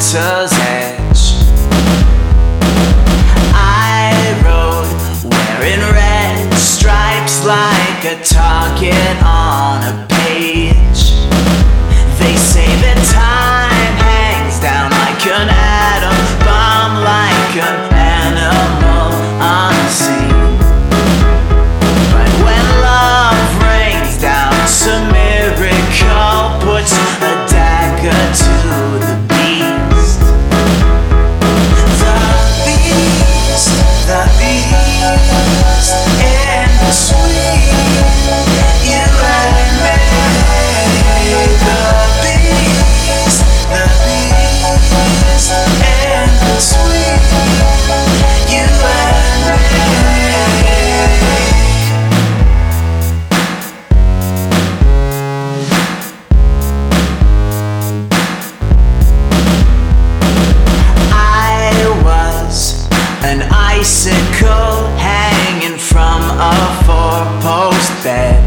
water's edge. I rode wearing red stripes like a target on a page. They say that time hangs down like an atom bomb, like an animal unseen. But when love rains down, some miracle puts a dagger to the beast. The beast in between you and me. The beast in between you and me. I was an icicle hanging from a four-post bed.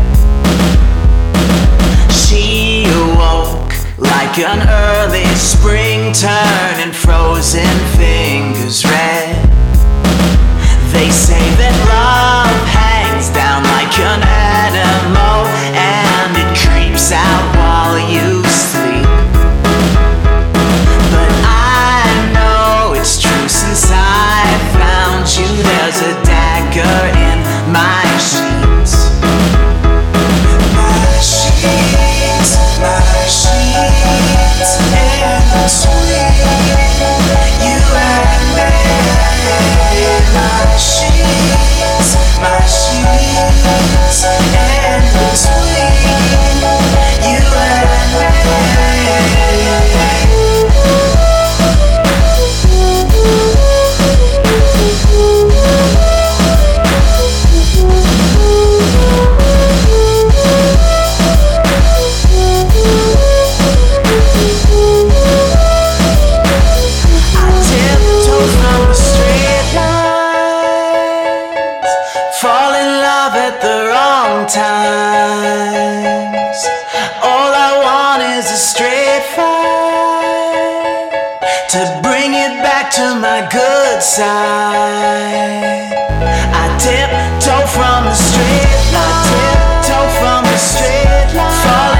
She awoke like an early spring, turning frozen fingers red. They say that love hangs down like an animal, and it creeps out while you sleep. But I know it's true, since I found you, there's a dagger in my sheets. My sheets in between you and me. My sheets in between you and me. Times. All I want is a straight fight to bring it back to my good side. I tiptoe from the straight line.